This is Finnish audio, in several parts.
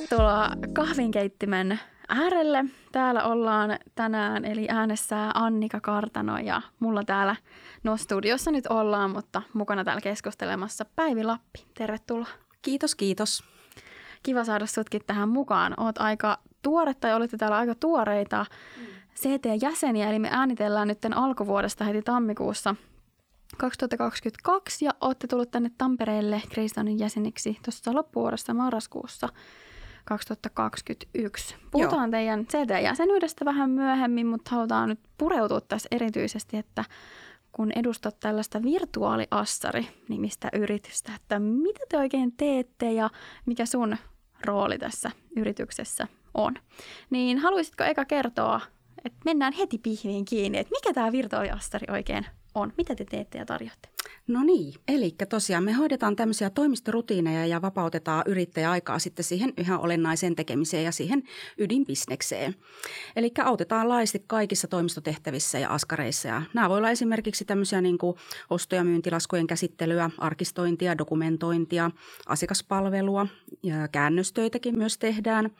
Tervetuloa kahvinkeittimen äärelle. Täällä ollaan tänään eli äänessä Annika Kartano ja mulla täällä no studiossa nyt ollaan, mutta mukana täällä keskustelemassa Päivi Lappi. Tervetuloa. Kiitos, kiitos. Kiva saada sutkin tähän mukaan. Oot aika tuore tai olette täällä aika tuoreita CT-jäseniä, eli me äänitellään nyt alkuvuodesta heti tammikuussa 2022 ja olette tullut tänne Tampereelle Greystownin jäseniksi tuossa loppuvuodesta marraskuussa 2021. Puhutaan teidän CT-jäsenyydestä vähän myöhemmin, mutta halutaan nyt pureutua tässä erityisesti, että kun edustat tällaista virtuaaliassari-nimistä yritystä, että mitä te oikein teette ja mikä sun rooli tässä yrityksessä on. Niin haluaisitko eka kertoa, että mennään heti pihviin kiinni, että mikä tämä virtuaaliassari oikein on? Mitä te teette ja tarjoatte? No niin, eli tosiaan me hoidetaan tämmöisiä toimistorutiineja ja vapautetaan yrittäjä-aikaa sitten siihen yhä olennaiseen tekemiseen ja siihen ydinbisnekseen. Eli autetaan laajasti kaikissa toimistotehtävissä ja askareissa. Ja nämä voi olla esimerkiksi tämmöisiä niin kuin osto- ja myyntilaskujen käsittelyä, arkistointia, dokumentointia, asiakaspalvelua, ja käännöstöitäkin myös tehdään,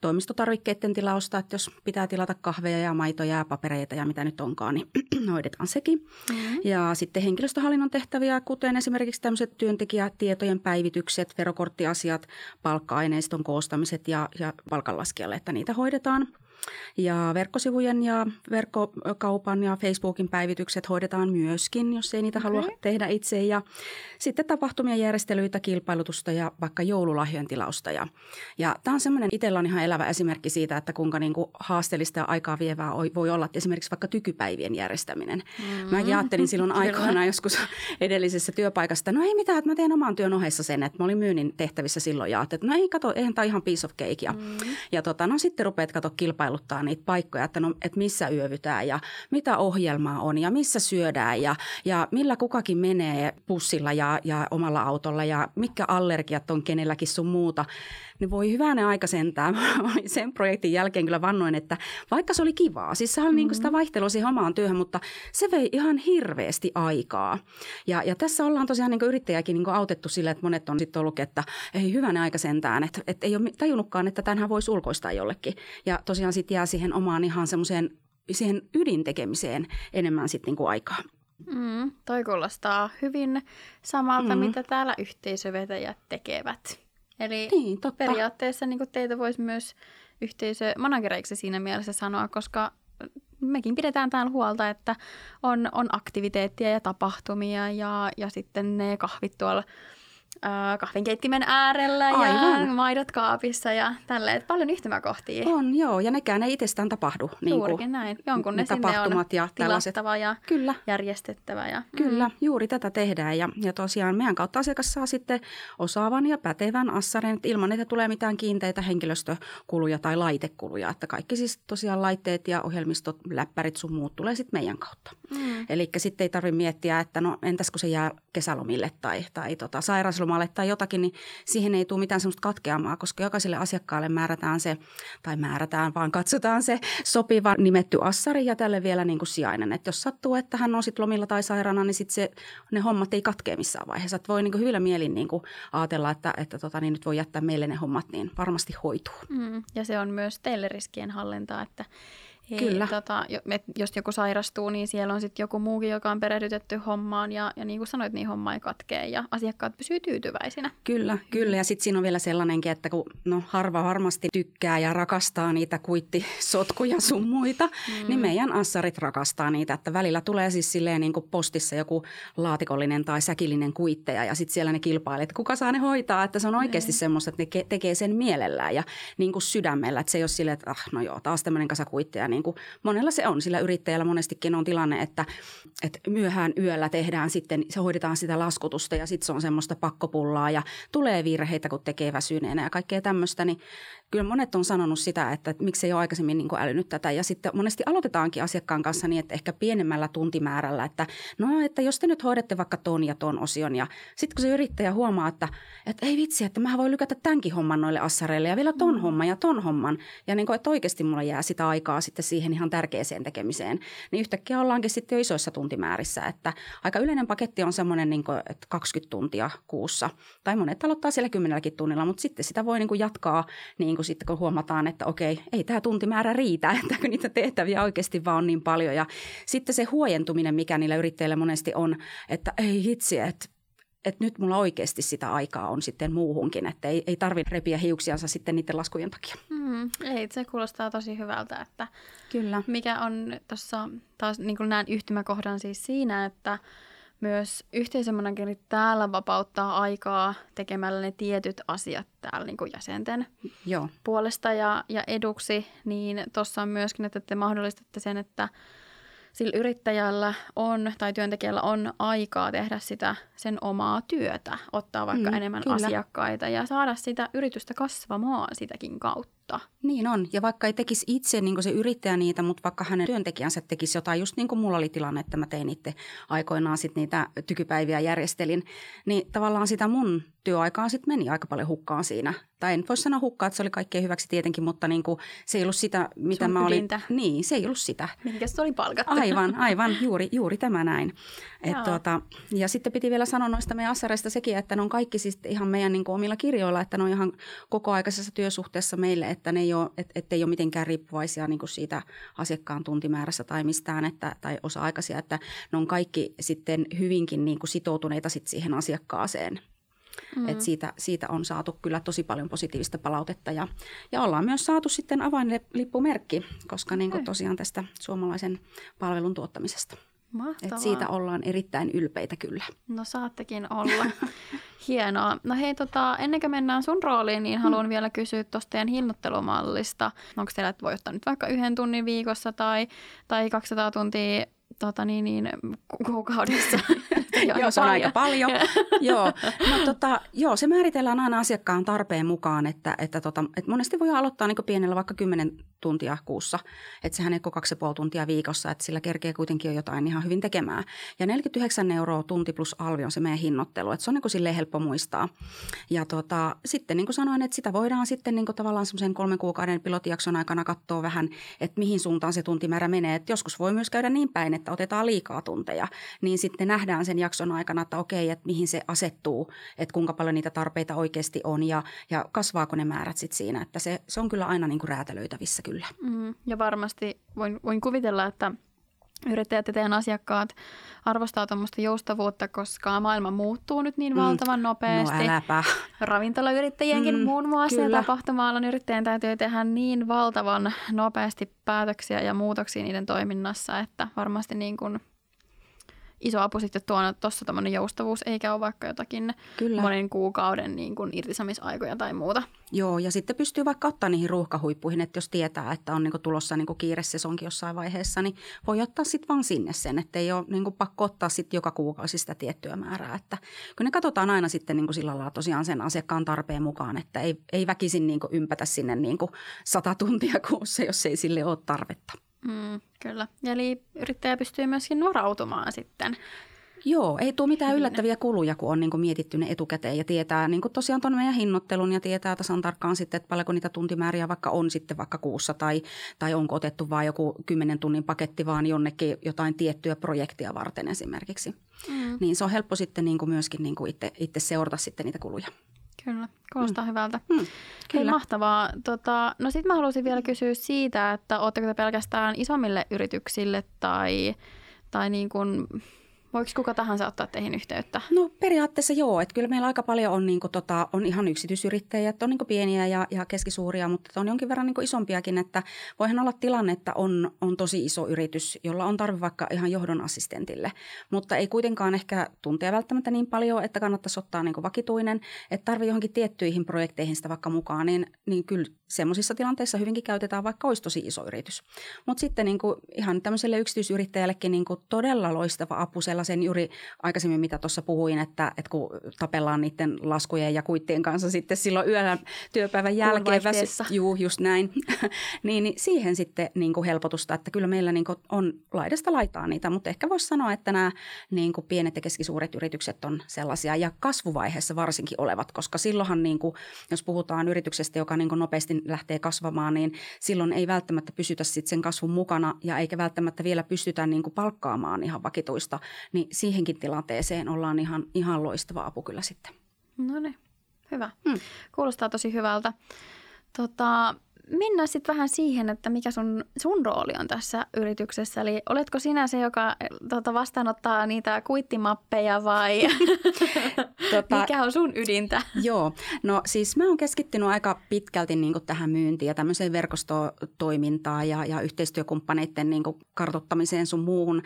toimistotarvikkeiden tilausta, että jos pitää tilata kahveja ja maitoja ja papereita ja mitä nyt onkaan, niin hoidetaan sekin. Mm-hmm. Ja sitten henkilöstöhallinnon tehtäviä, kuten esimerkiksi tämmöiset työntekijätietojen päivitykset, verokorttiasiat, palkka-aineiston koostamiset ja palkanlaskijalle, että niitä hoidetaan. Ja verkkosivujen ja verkkokaupan ja Facebookin päivitykset hoidetaan myöskin, jos ei niitä halua tehdä itse. Ja sitten tapahtumia, järjestelyitä, kilpailutusta ja vaikka joululahjojen tilausta. Ja tämä on semmoinen, itsellä on ihan elävä esimerkki siitä, että kuinka niinku haasteellista ja aikaa vievää voi olla esimerkiksi vaikka tykypäivien järjestäminen. Mm. Mäkin ajattelin silloin aikoinaan joskus edellisessä työpaikassa, no ei mitään, että mä teen oman työn ohessa sen, että mä olin myynnin tehtävissä silloin ja ajattelin, että no ei kato, eihän tämä ihan piece of cake. Ja no sitten rupeat kato kilpailuun. Niitä paikkoja, että, no, että missä yövytään ja mitä ohjelmaa on ja missä syödään ja millä kukakin menee bussilla ja omalla autolla ja mitkä allergiat on kenelläkin sun muuta. Niin voi hyvänä aika sentään. Sen projektin jälkeen kyllä vannoin, että vaikka se oli kivaa, siis se oli niin kuin sitä vaihtelua siihen omaan työhön, mutta se vei ihan hirveästi aikaa. Ja tässä ollaan tosiaan niin kuin yrittäjäkin niin kuin autettu sille, että monet on sitten ollutkin, että ei hyvänä aika sentään, että ei ole tajunnutkaan, että tämähän voisi ulkoistaa jollekin. Ja tosiaan sitten jää siihen omaan ihan semmoiseen siihen ydintekemiseen enemmän sitten niin kuin aikaa. Mm, toi kuulostaa hyvin samalta, mitä täällä yhteisövetäjät tekevät. Eli niin, periaatteessa niin kuin teitä voisi myös yhteisömanagereiksi siinä mielessä sanoa, koska mekin pidetään täällä huolta, että on aktiviteettia ja tapahtumia ja sitten ne kahvit tuolla kahvinkeittimen äärellä ja maidot kaapissa ja tälleen. Paljon yhtymäkohtia. On, joo. Ja nekään ei itsestään tapahdu. Juurikin niin näin. Jonkun ne sinne on ja tilattava ja kyllä. Järjestettävä. Ja, kyllä, juuri tätä tehdään. Ja tosiaan meidän kautta asiakas saa sitten osaavan ja pätevän assarin ilman, että tulee mitään kiinteitä henkilöstökuluja tai laitekuluja. Että kaikki siis tosiaan laitteet ja ohjelmistot, läppärit sun muut tulee sitten meidän kautta. Mm. Eli sitten ei tarvitse miettiä, että no entäs kun se jää kesälomille tai sairauslomalle tai jotakin, niin siihen ei tule mitään semmoista katkeamaa, koska jokaiselle asiakkaalle katsotaan se sopiva nimetty assari ja tälle vielä niin kuin sijainen. Että jos sattuu, että hän on sitten lomilla tai sairaana, niin sitten ne hommat ei katkea missään vaiheessa. Että voi niin kuin hyvillä mielin niin kuin ajatella, että niin nyt voi jättää meille ne hommat, niin varmasti hoituu. Mm, ja se on myös teille riskien hallintaa, että kyllä. Jos joku sairastuu, niin siellä on sitten joku muukin, joka on perehdytetty hommaan ja niin kuin sanoit, niin homma ei katkee ja asiakkaat pysyy tyytyväisinä. Kyllä, kyllä. Ja sitten siinä on vielä sellainenkin, että kun harva varmasti tykkää ja rakastaa niitä kuittisotkuja sun muita, niin meidän assarit rakastaa niitä. Että välillä tulee siis silleen niin kuin postissa joku laatikollinen tai säkillinen kuitteja ja sitten siellä ne kilpailee, että kuka saa ne hoitaa. Että se on oikeasti semmoista, että ne tekee sen mielellään ja niin kuin sydämellä. Että se ei ole silleen, että taas tämmöinen kasa kuitteja, niin kun monella se on, sillä yrittäjällä monestikin on tilanne, että myöhään yöllä tehdään sitten, se hoidetaan sitä laskutusta ja sitten se on semmoista pakkopullaa ja tulee virheitä, kun tekee väsyneenä ja kaikkea tämmöistä, niin kyllä monet on sanonut sitä, että miksi ei ole aikaisemmin niin kuin älynyt tätä ja sitten monesti aloitetaankin asiakkaan kanssa niin, että ehkä pienemmällä tuntimäärällä, että no, että jos te nyt hoidatte vaikka ton ja ton osion ja sitten kun se yrittäjä huomaa, että ei vitsi, että mä voin lykätä tämänkin homman noille assareille ja vielä ton homman ja ton homman ja niin kuin, että oikeasti mulla jää sitä aikaa sitten sitten siihen ihan tärkeäseen tekemiseen, niin yhtäkkiä ollaankin sitten jo isoissa tuntimäärissä, että aika yleinen paketti on semmoinen niin kuin, että 20 tuntia kuussa tai monet aloittaa siellä 10 tunnilla, mutta sitten sitä voi niin kuin jatkaa niin kuin sitten kun huomataan, että okei, ei tämä tuntimäärä riitä, että kun niitä tehtäviä oikeasti vaan on niin paljon ja sitten se huojentuminen, mikä niillä yrittäjillä monesti on, että ei hitsi, että nyt mulla oikeasti sitä aikaa on sitten muuhunkin, että ei tarvitse repiä hiuksiansa sitten niiden laskujen takia. Ei, se kuulostaa tosi hyvältä, että kyllä. Mikä on tuossa taas niin kuin näen yhtymäkohdan siis siinä, että myös yhteisömanagerit täällä vapauttaa aikaa tekemällä ne tietyt asiat täällä niin kuin jäsenten joo. puolesta ja eduksi, niin tuossa on myöskin, että te mahdollistatte sen, että sillä yrittäjällä on tai työntekijällä on aikaa tehdä sitä sen omaa työtä, ottaa vaikka enemmän kyllä. asiakkaita ja saada sitä yritystä kasvamaan sitäkin kautta. Niin on. Ja vaikka ei tekisi itse niin kuin se yrittäjä niitä, mutta vaikka hänen työntekijänsä tekisi jotain, just niin kuin mulla oli tilanne, että mä tein itse aikoinaan sit niitä tykypäiviä järjestelin, niin tavallaan sitä mun työaikaa sitten meni aika paljon hukkaan siinä. Tai en voi sanoa hukkaan, että se oli kaikkein hyväksi tietenkin, mutta niin kuin se ei ollut sitä, mitä sun mä olin. Ydintä. Niin, se ei ollut sitä. Minkä se oli palkattu. Aivan, juuri tämä näin. Ja sitten piti vielä sanoa noista meidän assareista sekin, että ne on kaikki siis ihan meidän niin kuin omilla kirjoilla, että ne on ihan kokoaikaisessa työsuhteessa meille, että ne ei ole, ettei ole mitenkään riippuvaisia niin kuin siitä asiakkaan tuntimäärässä tai mistään, että, tai osa-aikaisia, että ne on kaikki sitten hyvinkin niin kuin sitoutuneita sit siihen asiakkaaseen. Että siitä on saatu kyllä tosi paljon positiivista palautetta ja ollaan myös saatu sitten avainlippumerkki, koska niin kuin tosiaan tästä suomalaisen palvelun tuottamisesta. Mahtavaa. Et siitä ollaan erittäin ylpeitä kyllä. No saattekin olla. Hienoa. No hei, ennen kuin mennään sun rooliin, niin haluan vielä kysyä tuosta teidän hinnoittelumallista. Onko teillä, että voi ottaa nyt vaikka 1 tunnin viikossa tai 200 tuntia kuukaudessa? Joo, se on aika paljon. Joo, se määritellään aina asiakkaan tarpeen mukaan, että monesti voi aloittaa niin kuin pienellä vaikka 10 tuntia kuussa, että sehän ei ole 2,5 tuntia viikossa, että sillä kerkee kuitenkin on jotain ihan hyvin tekemään. Ja 49 € tunti plus alvi on se meidän hinnoittelu, että se on niin kuin silleen helppo muistaa. Ja sitten niin kuin sanoin, että sitä voidaan sitten niin kuin tavallaan semmoisen 3 kuukauden pilottijakson aikana katsoa vähän, että mihin suuntaan se tuntimäärä menee. Että joskus voi myös käydä niin päin, että otetaan liikaa tunteja, niin sitten nähdään sen jakson aikana, että okei, että mihin se asettuu, että kuinka paljon niitä tarpeita oikeasti on ja kasvaako ne määrät sitten siinä, että se on kyllä aina niin kuin räätälöitävissä kyllä. Ja varmasti voin kuvitella, että yrittäjät ja teidän asiakkaat arvostaa tuommoista joustavuutta, koska maailma muuttuu nyt niin valtavan nopeasti. No äläpä. Ravintolayrittäjienkin muun muassa ja tapahtuma-alan yrittäjien täytyy tehdä niin valtavan nopeasti päätöksiä ja muutoksia niiden toiminnassa, että varmasti niin kuin iso apu sitten tuossa tämmöinen joustavuus, eikä ole vaikka jotakin kyllä. monen kuukauden niin kuin irtisanomisaikoja tai muuta. Joo, ja sitten pystyy vaikka ottaa niihin ruuhkahuippuihin, että jos tietää, että on niin kuin tulossa niin kuin kiiresesonkin jossain vaiheessa, niin voi ottaa sitten vaan sinne sen, että ei ole niin kuin pakko ottaa sitten joka kuukausi sitä tiettyä määrää. Että kun ne katsotaan aina sitten niin kuin sillä lailla tosiaan sen asiakkaan tarpeen mukaan, että ei väkisin niin kuin ympätä sinne niin kuin 100 tuntia kuussa, jos ei sille ole tarvetta. Kyllä. Eli yrittäjä pystyy myöskin varautumaan sitten. Joo, ei tule mitään yllättäviä kuluja, kun on niin kuin mietitty ne etukäteen ja tietää niin kuin tosiaan tuon meidän hinnoittelun ja tietää tasan tarkkaan sitten, että paljonko niitä tuntimääriä vaikka on sitten vaikka kuussa tai onko otettu vaan joku 10 tunnin paketti vaan jonnekin jotain tiettyä projektia varten esimerkiksi. Niin se on helppo sitten niin kuin myöskin niin kuin itse seurata sitten niitä kuluja. Kyllä, kuulostaa hyvältä. Hei, mahtavaa. No sit mä haluaisin vielä kysyä siitä, että ootteko te pelkästään isommille yrityksille tai niin kuin, voiko kuka tahansa ottaa teihin yhteyttä? No periaatteessa joo, että kyllä meillä aika paljon on, niin kuin, on ihan yksityisyrittäjiä, että on niin kuin pieniä ja keskisuuria, mutta on jonkin verran niin kuin isompiakin, että voihan olla tilanne, että on tosi iso yritys, jolla on tarve vaikka ihan johdon assistentille, mutta ei kuitenkaan ehkä tuntia välttämättä niin paljon, että kannattaisi ottaa niin kuin vakituinen, että tarvii johonkin tiettyihin projekteihin sitä vaikka mukaan, niin kyllä semmoisissa tilanteissa hyvinkin käytetään, vaikka olisi tosi iso yritys. Mutta sitten niin kuin, ihan tämmöiselle yksityisyrittäjällekin niin kuin todella loistava apu perusteella sen juuri aikaisemmin, mitä tuossa puhuin, että kun tapellaan niiden laskujen ja kuittien kanssa sitten silloin yöllä työpäivän jälkeen. Juu, just näin. niin siihen sitten niin kuin helpotusta, että kyllä meillä niin kuin on laidasta laitaa niitä, mutta ehkä voisi sanoa, että nämä niin kuin pienet ja keskisuuret yritykset on sellaisia ja kasvuvaiheessa varsinkin olevat, koska silloinhan niin kuin, jos puhutaan yrityksestä, joka niin kuin nopeasti lähtee kasvamaan, niin silloin ei välttämättä pysytä sitten sen kasvun mukana ja eikä välttämättä vielä pystytä niin kuin palkkaamaan ihan vakituista, niin siihenkin tilanteeseen ollaan ihan loistava apu kyllä sitten. No niin, hyvä. Kuulostaa tosi hyvältä. Mennään sitten vähän siihen, että mikä sun rooli on tässä yrityksessä. Eli oletko sinä se, joka vastaanottaa niitä kuittimappeja vai mikä on sun ydintä? Joo, no siis mä oon keskittynyt aika pitkälti niinku tähän myyntiin ja tämmöiseen verkostotoimintaan ja yhteistyökumppaneiden niinku kartoittamiseen sun muuhun.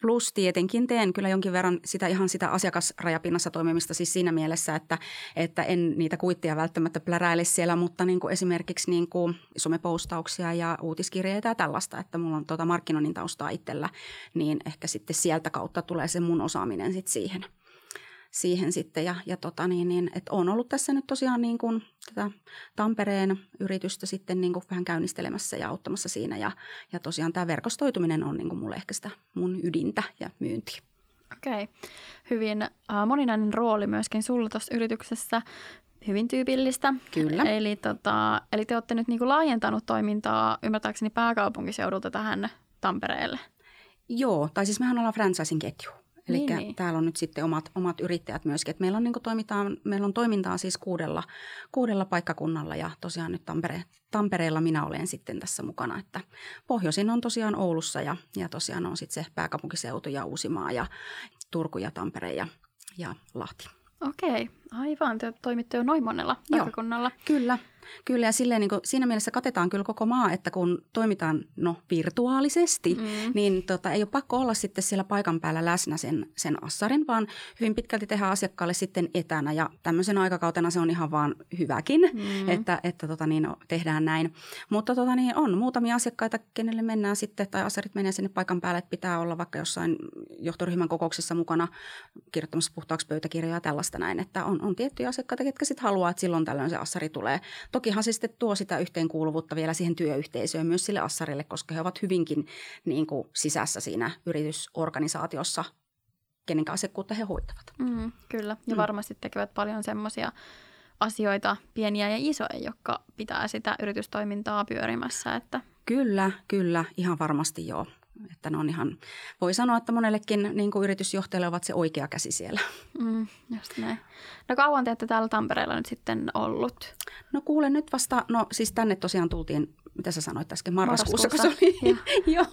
Plus tietenkin teen kyllä jonkin verran sitä asiakasrajapinnassa toimimista siis siinä mielessä, että en niitä kuittia välttämättä pläräile siellä, mutta niin kuin esimerkiksi niin kuin somepostauksia ja uutiskirjeitä ja tällaista, että mulla on markkinoinnin taustaa itsellä, niin ehkä sitten sieltä kautta tulee se mun osaaminen sitten siihen sitten ja että olen ollut tässä nyt tosiaan niin kuin tätä Tampereen yritystä sitten niin kuin vähän käynnistelemässä ja auttamassa siinä ja tosiaan tämä verkostoituminen on niin kuin mulle ehkä sitä mun ydintä ja myyntiä. Okei. Hyvin moninainen rooli myöskin sulla tuossa yrityksessä. Hyvin tyypillistä. Kyllä. Eli te olette nyt niin kuin laajentanut toimintaa ymmärtääkseni pääkaupunkiseudulta tähän Tampereelle. Joo, tai siis mehän ollaan franchising-ketju. Eli täällä on nyt sitten omat yrittäjät myöskin. Et meillä on, meillä on toimintaa siis kuudella paikkakunnalla ja tosiaan nyt Tampereella minä olen sitten tässä mukana. Että pohjoisin on tosiaan Oulussa ja tosiaan on sitten se pääkaupunkiseutu ja Uusimaa ja Turku ja Tampere ja Lahti. Okei, aivan. Te toimitte jo noin monella paikkakunnalla. Joo, kyllä. Kyllä ja silleen, niin kuin, siinä mielessä katetaan kyllä koko maa, että kun toimitaan virtuaalisesti, niin ei ole pakko olla sitten siellä paikan päällä läsnä sen assarin, vaan hyvin pitkälti tehdään asiakkaalle sitten etänä ja tämmöisen aikakautena se on ihan vaan hyväkin, että tehdään näin. Mutta on muutamia asiakkaita, kenelle mennään sitten tai assarit menee sinne paikan päälle, että pitää olla vaikka jossain johtoryhmän kokouksessa mukana kirjoittamassa puhtaaksi pöytäkirjoja ja tällaista näin, että on tiettyjä asiakkaita, ketkä sitten haluaa, että silloin tällöin se assari tulee. Tokihan se sitten tuo sitä yhteenkuuluvuutta vielä siihen työyhteisöön myös sille assarille, koska he ovat hyvinkin niin kuin sisässä siinä yritysorganisaatiossa, kenen asiakkuutta he hoitavat. Kyllä, ja varmasti tekevät paljon semmoisia asioita, pieniä ja isoja, jotka pitää sitä yritystoimintaa pyörimässä. Että. Kyllä, ihan varmasti joo. Että ne on ihan, voi sanoa, että monellekin niin kuin yritysjohtajalle ovat se oikea käsi siellä. Just näin. No kauan te ette täällä Tampereella nyt sitten ollut? No kuule nyt vasta, siis tänne tosiaan tultiin, mitä sä sanoit äsken, marraskuussa. Joo,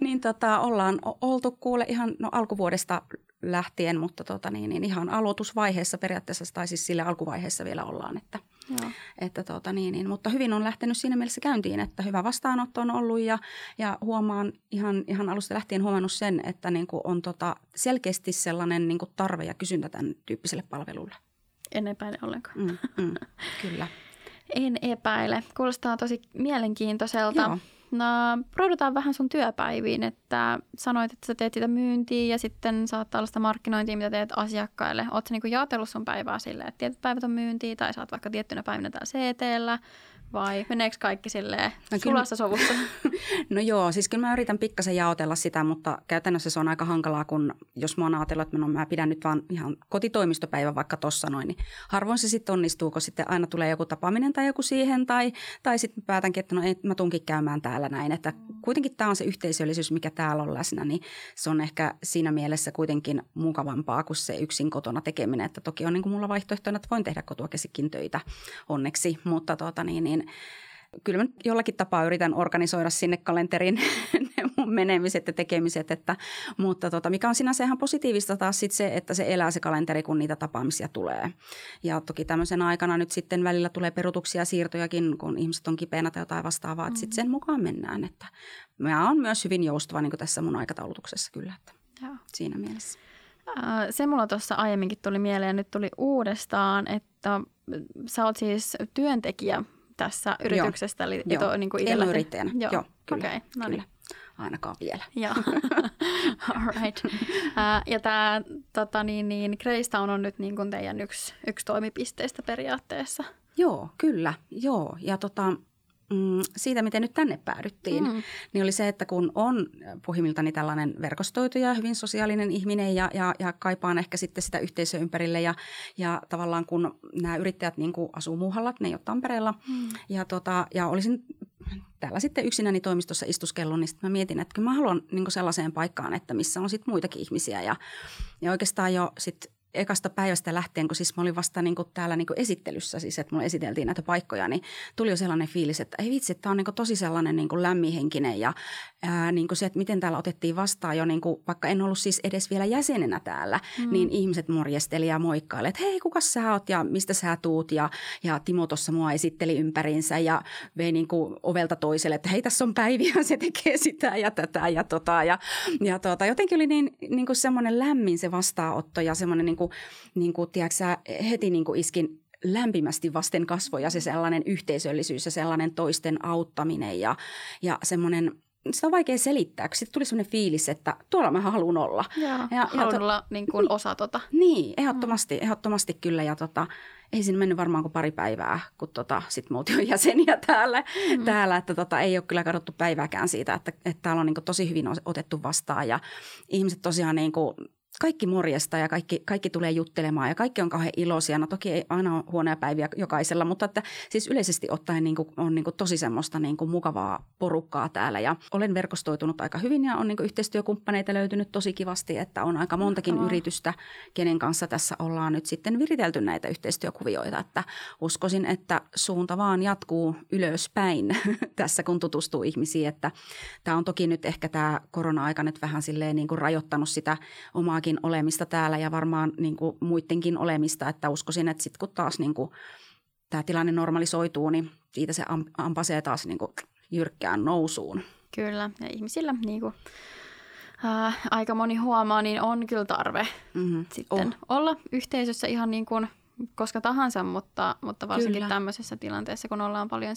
niin ollaan oltu kuule ihan alkuvuodesta lähtien, mutta ihan aloitusvaiheessa periaatteessa tai siis sillä alkuvaiheessa vielä ollaan, että. Joo. Että mutta hyvin on lähtenyt siinä mielessä käyntiin, että hyvä vastaanotto on ollut ja huomaan ihan alusta lähtien huomannut sen, että niin kuin on selkeästi sellainen niin kuin tarve ja kysyntä tämän tyyppiselle palvelulle. En epäile ollenkaan. Kyllä. En epäile. Kuulostaa tosi mielenkiintoiselta. Joo. No, proudutaan vähän sun työpäiviin, että sanoit, että sä teet sitä myyntiä ja sitten saattaa olla sitä markkinointia, mitä teet asiakkaille. Ootko sä niin jaotellut sun päivää silleen, että tietyt päivät on myyntiä tai sä oot vaikka tiettynä päivänä täällä CT:llä? Vai meneekö kaikki silleen sulassa sovussa? No joo, siis kyllä mä yritän pikkasen jaotella sitä, mutta käytännössä se on aika hankalaa, kun jos mä oon ajatellut, että mä pidän nyt vaan ihan kotitoimistopäivän vaikka tossa noin, niin harvoin se sitten onnistuu, kun sitten aina tulee joku tapaaminen tai joku siihen tai sitten päätänkin, että mä tunkin käymään täällä näin. Että kuitenkin tämä on se yhteisöllisyys, mikä täällä on läsnä, niin se on ehkä siinä mielessä kuitenkin mukavampaa kuin se yksin kotona tekeminen. Että toki on niin kuin mulla vaihtoehtoina, että voin tehdä kotoa käsikin töitä onneksi, mutta kyllä mä jollakin tapaa yritän organisoida sinne kalenteriin ne mun menemiset ja tekemiset, mutta mikä on sinänsä ihan positiivista taas sit se, että se elää se kalenteri, kun niitä tapaamisia tulee. Ja toki tämmöisen aikana nyt sitten välillä tulee perutuksia ja siirtojakin, kun ihmiset on kipeänä tai jotain vastaavaa, että sitten sen mukaan mennään. Että mä oon myös hyvin joustava niin kuin tässä mun aikataulutuksessa kyllä, että siinä mielessä. Se mulla tuossa aiemminkin tuli mieleen, nyt tuli uudestaan, että sä oot siis työntekijä. Tässä yrityksestä, eli niin kuin itsellä. Joo, kyllä. Okei, no niin. ainakaan vielä. Joo, all right. Ja tämä Greysttown on nyt niin kuin teidän yksi toimipisteistä periaatteessa. Joo, kyllä. Joo. Ja siitä, miten nyt tänne päädyttiin, niin oli se, että kun on pohjimmiltani tällainen verkostoitu ja hyvin sosiaalinen ihminen ja kaipaan ehkä sitten sitä yhteisöä ympärille ja tavallaan kun nämä yrittäjät niin kuin asuu muuhalla, ne ei ole Tampereella ja olisin täällä sitten yksinäni toimistossa istuskellut, niin sitten mä mietin, että kyllä mä haluan niin kuin sellaiseen paikkaan, että missä on sitten muitakin ihmisiä ja oikeastaan jo sitten ekasta päivästä lähtien, kun siis mä olin vasta niin kuin täällä niin kuin esittelyssä, siis että mulle esiteltiin näitä paikkoja, niin tuli jo sellainen fiilis, että ei vitsi, tämä on niin kuin tosi sellainen niin kuin lämminhenkinen ja niin kuin se, että miten täällä otettiin vastaan jo, niin kuin, vaikka en ollut siis edes vielä jäsenenä täällä, niin ihmiset morjesteli ja moikkaili, että hei, kuka sä oot ja mistä sä tuut ja Timo tuossa mua esitteli ympäriinsä ja vei niin kuin ovelta toiselle, että hei, tässä on Päivi ja se tekee sitä ja tätä ja jotenkin oli niin kuin semmoinen lämmin se vastaanotto ja semmoinen niin kuin, tiedätkö, heti niin kuin iskin lämpimästi vasten kasvoja se sellainen yhteisöllisyys ja sellainen toisten auttaminen ja semmoinen, sitä on vaikea selittää, kun sitten tuli semmoinen fiilis, että tuolla mä haluan olla. Ja haluan olla niin kuin osa tota. Niin, ehdottomasti kyllä ja ei siinä mennyt varmaan kuin pari päivää, kun sit muut on jäseniä täällä että ei ole kyllä kadottu päivääkään siitä, että täällä on niin kuin tosi hyvin otettu vastaan ja ihmiset tosiaan niin kuin kaikki morjesta ja kaikki tulee juttelemaan ja kaikki on kauhean iloisia. No toki ei aina ole huonoja päiviä jokaisella, mutta että siis yleisesti ottaen niin kuin on niin kuin tosi semmoista niin kuin mukavaa porukkaa täällä. Ja olen verkostoitunut aika hyvin ja on niin kuin yhteistyökumppaneita löytynyt tosi kivasti, että on aika montakin yritystä, kenen kanssa tässä ollaan nyt sitten viritelty näitä yhteistyökuvioita. Että uskoisin, että suunta vaan jatkuu ylöspäin tässä, kun tutustuu ihmisiin. Että tämä on toki nyt ehkä tämä korona-aika nyt vähän silleen niin kuin rajoittanut sitä omaa olemista täällä ja varmaan niin kuin muidenkin olemista, että uskoisin, että sitten kun taas niin kuin tämä tilanne normalisoituu, niin siitä se ampasee taas niin kuin jyrkkään nousuun. Kyllä, ja ihmisillä niin kuin aika moni huomaa, niin on kyllä tarve sitten olla yhteisössä ihan niin kuin koska tahansa, mutta varsinkin tämmöisessä tilanteessa, kun ollaan paljon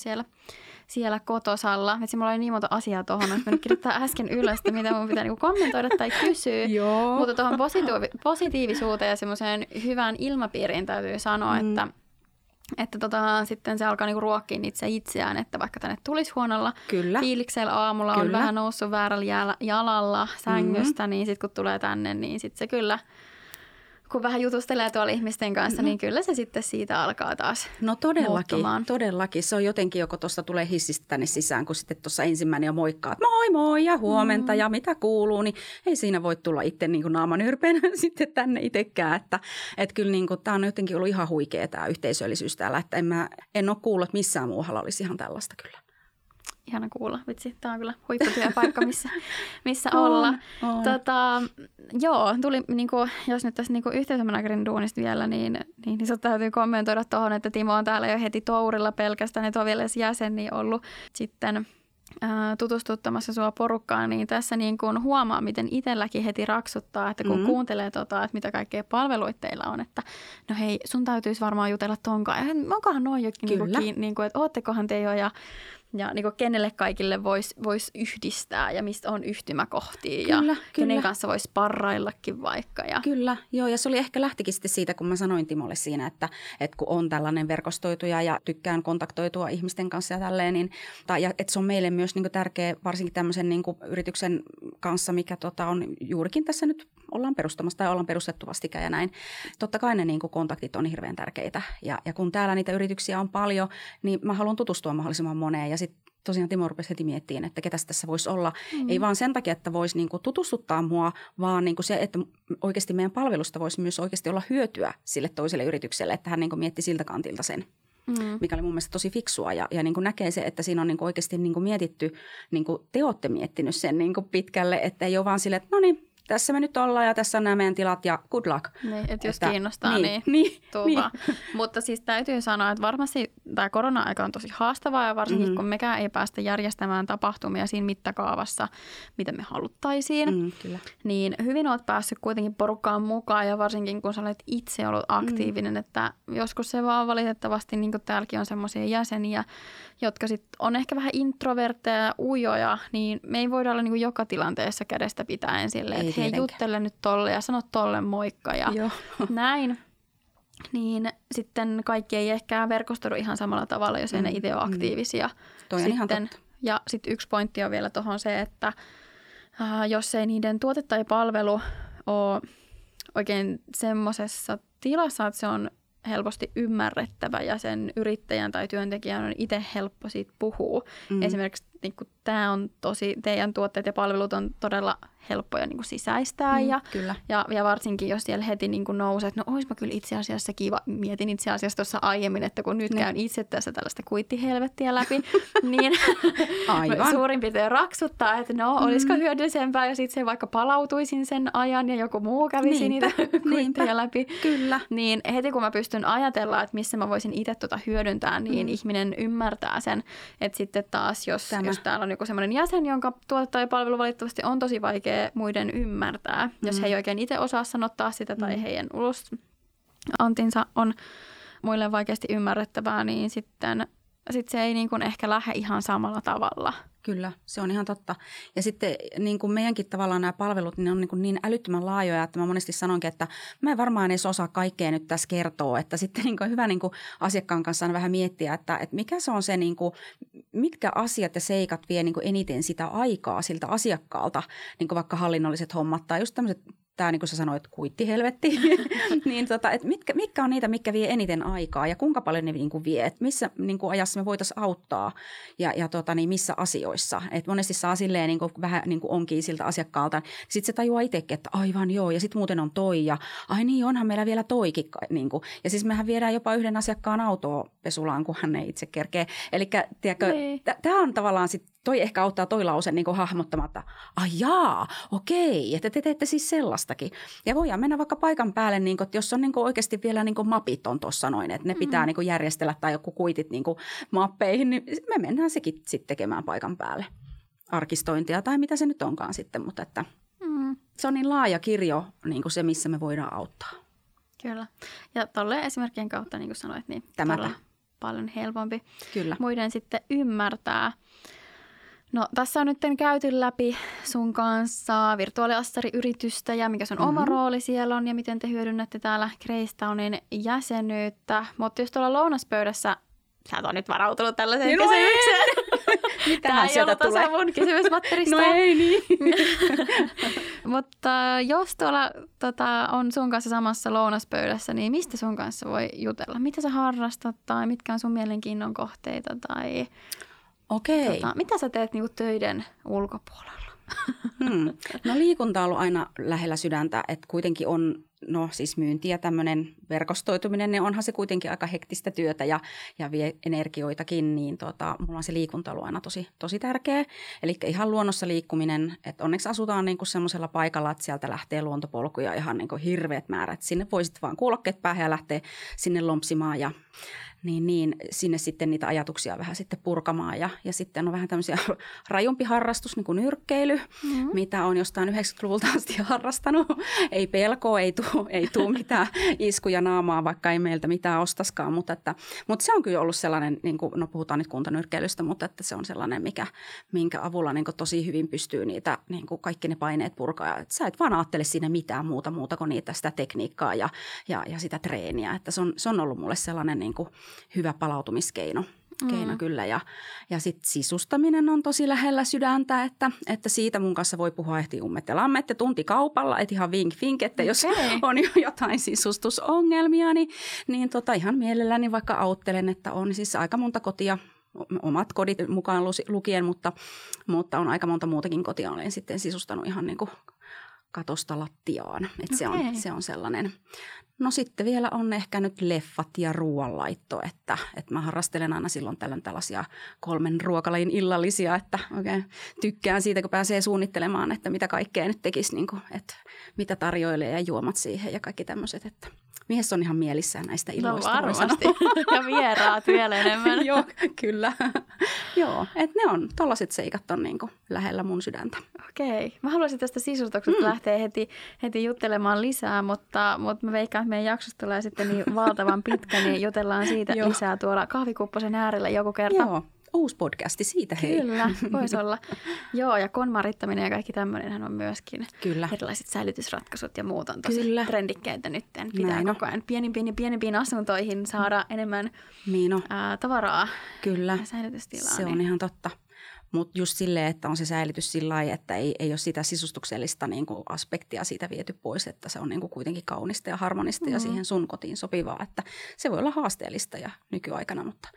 siellä kotosalla. Et mulla oli niin monta asiaa tuohon, että mä nyt kirjoittaa äsken ylös, että mitä mun pitää niinku kommentoida tai kysyä. Joo. Mutta tuohon positiivisuuteen ja semmoiseen hyvään ilmapiiriin täytyy sanoa, että sitten se alkaa niinku ruokkia itseään, että vaikka tänne tulisi huonolla fiiliksellä aamulla, on vähän noussut väärällä jalalla sängystä, niin sitten kun tulee tänne, niin sitten se kyllä... Kun vähän jutustelee tuolla ihmisten kanssa, niin kyllä se sitten siitä alkaa taas todellakin. Se on jotenkin, joko tuosta tulee hissistä tänne sisään, kun sitten tuossa ensimmäinen jo moikkaa, että moi ja huomenta ja mitä kuuluu, niin ei siinä voi tulla itse niin kuin naaman yrpeänä sitten tänne itsekään. Että kyllä niin kuin, tämä on jotenkin ollut ihan huikea tämä yhteisöllisyys täällä, että en ole kuullut, että missään muualla olisi ihan tällaista kyllä. Ihana kuulla, vitsi. Tämä on kyllä huipputyöpaikka, missä olla. On. Joo, tuli, niin kuin, jos nyt tässä niin yhteisömanagerin duunista vielä, niin sinut täytyy kommentoida tuohon, että Timo on täällä jo heti tourilla pelkästään, että on vielä jäsen, niin ollut sitten tutustuttamassa sua porukkaan, niin tässä niin kuin huomaa, miten itselläkin heti raksuttaa, että kun kuuntelee, että mitä kaikkea palveluita teillä on, että no hei, sun täytyisi varmaan jutella tonkaan. Onkohan noin jokin, että oottekohan te jo ja niin kuin kenelle kaikille vois yhdistää ja mistä on yhtymäkohtia ja kenen kanssa voisi parraillakin vaikka. Ja. Kyllä, joo ja se oli ehkä lähtikin sitten siitä, kun mä sanoin Timolle siinä, että kun on tällainen verkostoituja ja tykkään kontaktoitua ihmisten kanssa ja tälleen, niin, että se on meille myös niin kuin tärkeä varsinkin tämmöisen niin kuin yrityksen kanssa, mikä on juurikin tässä nyt ollaan perustamassa tai ollaan perustettu vastikään ja näin. Totta kai ne niin kuin kontaktit on hirveän tärkeitä ja kun täällä niitä yrityksiä on paljon, niin mä haluan tutustua mahdollisimman moneen ja sitten tosiaan Timo rupesi heti miettimään, että ketäs tässä voisi olla. Ei vaan sen takia, että voisi niinku tutustuttaa mua, vaan niinku se, että oikeasti meidän palvelusta voisi myös oikeasti olla hyötyä sille toiselle yritykselle. Että hän niinku mietti siltä kantilta sen, mikä oli mun mielestä tosi fiksua. Ja niinku näkee se, että siinä on niinku oikeasti niinku mietitty, niinku te olette miettinyt sen niinku pitkälle, että ei ole vaan silleen, että no niin. tässä me nyt ollaan ja tässä on nämä meidän tilat ja good luck. Niin, että jos kiinnostaa, niin tuu vaan. Mutta siis täytyy sanoa, että varmasti tämä korona-aika on tosi haastavaa ja varsinkin kun mekään ei päästä järjestämään tapahtumia siinä mittakaavassa, mitä me haluttaisiin. Kyllä. Niin hyvin olet päässyt kuitenkin porukkaan mukaan ja varsinkin kun sä olet itse ollut aktiivinen, että joskus se vaan valitettavasti niin kuin täälläkin on semmoisia jäseniä, jotka sitten on ehkä vähän introvertteja ja ujoja, niin me ei voida olla niin kuin joka tilanteessa kädestä pitäen silleen, hei, juttele nyt tolle ja sano tolle moikka ja näin. Niin sitten kaikki ei ehkä verkostoidu ihan samalla tavalla, jos ei ne itse ole aktiivisia. Toi on ihan totta. Ja sitten yksi pointti on vielä tuohon se, että jos ei niiden tuote tai palvelu ole oikein semmoisessa tilassa, että se on helposti ymmärrettävä ja sen yrittäjän tai työntekijän on itse helppo siitä puhua. Esimerkiksi niin kun tää on tosi, teidän tuotteet ja palvelut on todella helppoja niin kun sisäistää ja varsinkin jos siellä heti niin kun nousee, että no oispa kyllä itse asiassa kiva, mietin itse asiassa tuossa aiemmin, että kun nyt käyn itse tässä tällaista kuittihelvettiä läpi, niin suurin piirtein raksuttaa, että no olisiko hyödyllisempää ja sitten se vaikka palautuisin sen ajan ja joku muu kävisi niitä kuitteja läpi. Kyllä. Niin heti kun mä pystyn ajatella, että missä mä voisin itse tuota hyödyntää, niin ihminen ymmärtää sen, että sitten taas jos täällä on joku semmoinen jäsen, jonka tuote tai palvelu valitettavasti on tosi vaikea muiden ymmärtää, jos he ei oikein itse osaa sanottaa sitä tai heidän ulosantinsa on muille vaikeasti ymmärrettävää, niin sitten se ei niin kuin ehkä lähde ihan samalla tavalla. Kyllä, se on ihan totta. Ja sitten niin kuin meidänkin tavallaan nämä palvelut, niin ne on niin älyttömän laajoja, että mä monesti sanonkin, että mä en varmaan edes osaa kaikkea nyt tässä kertoa. Että sitten niin kuin hyvä niin kuin asiakkaan kanssa on vähän miettiä, että mikä se on se, niin kuin, mitkä asiat ja seikat vie niin kuin eniten sitä aikaa siltä asiakkaalta, niin kuin vaikka hallinnolliset hommat tai just tämmöiset, tämä niin kuin sä sanoit, kuittihelvetti, niin että mitkä on niitä, mitkä vie eniten aikaa ja kuinka paljon ne niin kuin vie, että missä niin kuin ajassa me voitaisiin auttaa ja niin missä asioissa. Että monesti saa silleen niin kuin, vähän niin kuin onkin siltä asiakkaalta, sitten se tajuaa itsekin, että aivan joo ja sitten muuten on toi ja ai niin onhan meillä vielä toikin. Niin kuin. Ja siis mehän viedään jopa yhden asiakkaan autoa pesulaan, kun hän ei itse kerkee. Eli tämä on tavallaan sitten. Toi ehkä auttaa toi lause niin kuin hahmottamatta, ajaa, okei, että te teette siis sellaistakin. Ja voidaan mennä vaikka paikan päälle, niin kuin, että jos on niin kuin oikeasti vielä niin kuin mapit on tuossa noin, että ne pitää niin kuin järjestellä tai joku kuitit niin kuin mappeihin, niin me mennään sekin sitten tekemään paikan päälle. Arkistointia tai mitä se nyt onkaan sitten, mutta että se on niin laaja kirjo niin kuin se, missä me voidaan auttaa. Kyllä. Ja tolleen esimerkkien kautta, niin kuin sanoit, niin paljon helpompi muiden sitten ymmärtää. No tässä on nyt käyty läpi sun kanssa virtuaaliastariyritystä ja mikä sun oma rooli siellä on ja miten te hyödynnätte täällä Greystownin jäsenyyttä. Mutta jos tuolla lounaspöydässä, sä et ole nyt varautunut tällaiseen kysymykseen. Mitähän sieltä tulee? Tämä ei ollut osa mun kysymysmatterista. No ei niin. Mutta jos tuolla on sun kanssa samassa lounaspöydässä, niin mistä sun kanssa voi jutella? Mitä sä harrastat tai mitkä on sun mielenkiinnon kohteita tai... Okei. Mitä sä teet niinku töiden ulkopuolella? No liikunta on ollut aina lähellä sydäntä, että kuitenkin on siis myynti ja tämmöinen verkostoituminen, niin onhan se kuitenkin aika hektistä työtä ja vie energioitakin, niin mulla on se liikunta ollut aina tosi, tosi tärkeä. Eli ihan luonnossa liikkuminen, että onneksi asutaan niinku semmoisella paikalla, että sieltä lähtee luontopolkuja ihan niinku hirveät määrät. Sinne voi sitten vaan kuulokkeet päähän ja lähtee sinne lompsimaan ja... Niin, sinne sitten niitä ajatuksia vähän sitten purkamaan ja sitten on vähän tämmöisiä rajumpi harrastus, niin kuin nyrkkeily, mitä on jostain 90-luvulta asti harrastanut. Ei pelkoa, ei tuu mitään iskuja naamaa, vaikka ei meiltä mitään ostaskaan, mutta se on kyllä ollut sellainen, niin kuin, no puhutaan nyt kuntanyrkkeilystä, mutta että se on sellainen, minkä avulla niin kuin tosi hyvin pystyy niitä, niin kuin kaikki ne paineet purkaa. Et sä et vaan ajattele siinä mitään muuta kuin niitä sitä tekniikkaa ja sitä treeniä, että se on ollut mulle sellainen niin kuin hyvä palautumiskeino kyllä. Ja sitten sisustaminen on tosi lähellä sydäntä, että siitä mun kanssa voi puhua ehti ummet ja lammet ja tunti kaupalla, että ihan vink, että jos on jo jotain sisustusongelmia, niin ihan mielelläni vaikka auttelen, että on siis aika monta kotia, omat kodit mukaan lukien, mutta on aika monta muutakin kotia, olen sitten sisustanut ihan niin kuin katosta lattiaan. Että se on sellainen. No sitten vielä on ehkä nyt leffat ja ruoanlaitto, että mä harrastelen aina silloin tällöin tällaisia 3 ruokalajin illallisia, että oikein tykkään siitä, kun pääsee suunnittelemaan, että mitä kaikkea nyt tekisi, niin kuin, että mitä tarjoilee ja juomat siihen ja kaikki tämmöiset, että mies on ihan mielissään näistä iloista. No varmasti, ja vieraat vielä enemmän. Joo, kyllä. Joo, että ne on, tollaiset seikat on niin kuin lähellä mun sydäntä. Okei, mä haluaisin tästä sisustuksesta lähteä heti juttelemaan lisää, mutta mä veikkaan, meidän jaksosta tulee sitten niin valtavan pitkä, niin jutellaan siitä lisää tuolla kahvikupposen äärellä joku kerta. Joo, uusi podcasti siitä, hei. Kyllä, voisi olla. Joo, ja konmarittaminen ja kaikki tämmöinenhän on myöskin. Kyllä. Erilaiset säilytysratkaisut ja muut on tosi trendikkeitä nytten. Pitää koko ajan pienempiin asuntoihin saada enemmän tavaraa. Kyllä, se on ihan totta. Mutta just silleen, että on se säilytys sillä lailla, että ei ole sitä sisustuksellista niinku aspektia siitä viety pois, että se on niinku kuitenkin kaunista ja harmonista ja siihen sun kotiin sopivaa, että se voi olla haasteellista ja nykyaikana, mutta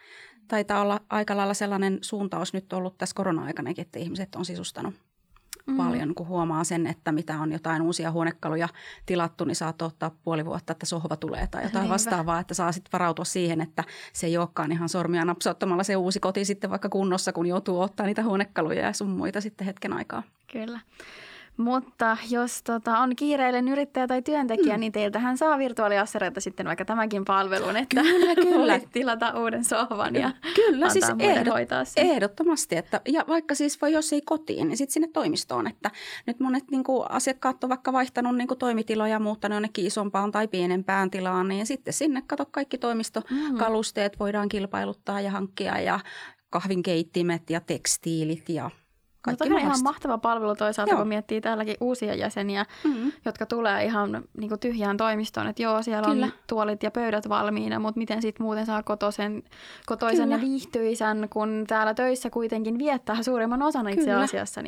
taitaa olla aika lailla sellainen suuntaus nyt ollut tässä korona-aikanakin, että ihmiset on sisustanut paljon, kun huomaa sen, että mitä on jotain uusia huonekaluja tilattu, niin saat ottaa puoli vuotta, että sohva tulee tai jotain vastaavaa, että saa sitten varautua siihen, että se ei olekaan ihan sormia napsauttamalla se uusi koti sitten vaikka kunnossa, kun joutuu ottaa niitä huonekaluja ja sun muita sitten hetken aikaa. Kyllä. Mutta jos on kiireinen yrittäjä tai työntekijä, niin teiltähän saa virtuaaliassareita sitten vaikka tämänkin palvelun, että kyllä. tilata uuden sohvan ja kyllä, antaa siis muiden hoitaa sen. Ehdottomasti. Että, ja vaikka siis voi, jos ei kotiin, niin sitten sinne toimistoon. Että nyt monet asiakkaat on vaikka vaihtanut toimitiloja, muuttanut jonnekin isompaan tai pienempään tilaan, niin sitten sinne kato kaikki toimistokalusteet voidaan kilpailuttaa ja hankkia ja kahvinkeittimet ja tekstiilit ja mutta on ihan mahtava palvelu toisaalta, kun miettii täälläkin uusia jäseniä, jotka tulee ihan tyhjään toimistoon. Että joo, siellä on tuolit ja pöydät valmiina, mutta miten sitten muuten saa kotoisen ja viihtyisän, kun täällä töissä kuitenkin viettää suurimman osan itse asiassa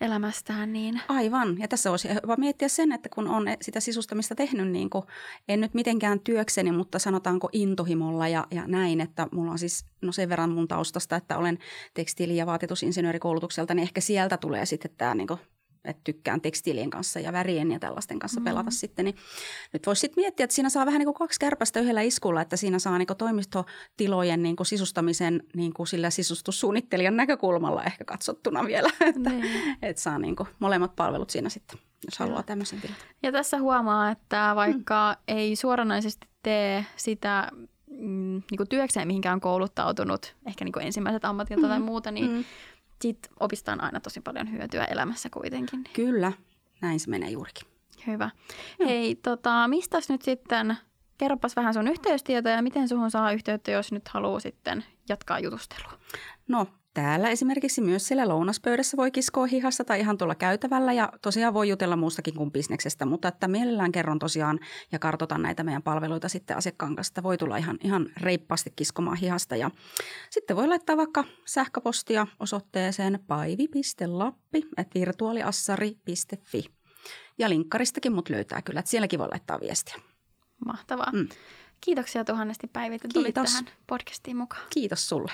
elämästään. Niin. Aivan. Ja tässä olisi hyvä miettiä sen, että kun on sitä sisustamista tehnyt, niin kuin, en nyt mitenkään työkseni, mutta sanotaanko intohimolla ja näin, että mulla on siis sen verran mun taustasta, että olen tekstiili- ja vaatetusinsinööri koulutukselta, niin ehkä sieltä tulee sitten tämä, että tykkään tekstiilien kanssa ja värien ja tällaisten kanssa pelata sitten. Niin nyt voisi sitten miettiä, että siinä saa vähän 2 kärpästä yhdellä iskulla, että siinä saa toimistotilojen sisustamisen sillä sisustussuunnittelijan näkökulmalla ehkä katsottuna vielä, että saa molemmat palvelut siinä sitten, jos haluaa tämmöisen tilan. Ja tässä huomaa, että vaikka ei suoranaisesti tee sitä työkseen mihinkään kouluttautunut, ehkä ensimmäiset ammatilta tai muuta, niin sit opistaan aina tosi paljon hyötyä elämässä kuitenkin. Kyllä, näin se menee juurikin. Hyvä. No. Hei, mistäs nyt sitten, kerropas vähän sun yhteystietoja ja miten suhun saa yhteyttä, jos nyt haluaa sitten jatkaa jutustelua? No, täällä esimerkiksi myös siellä lounaspöydässä voi kiskoa hihassa tai ihan tuolla käytävällä ja tosiaan voi jutella muustakin kuin bisneksestä, mutta että mielellään kerron tosiaan ja kartoitan näitä meidän palveluita sitten asiakkaan kanssa. Voi tulla ihan reippaasti kiskomaan hihasta ja sitten voi laittaa vaikka sähköpostia osoitteeseen paivi.lappi@virtuaaliassari.fi ja linkkaristakin mut löytää kyllä, että sielläkin voi laittaa viestiä. Mahtavaa. Kiitoksia tuhannesti Päivi, että tulit tähän podcastiin mukaan. Kiitos sulle.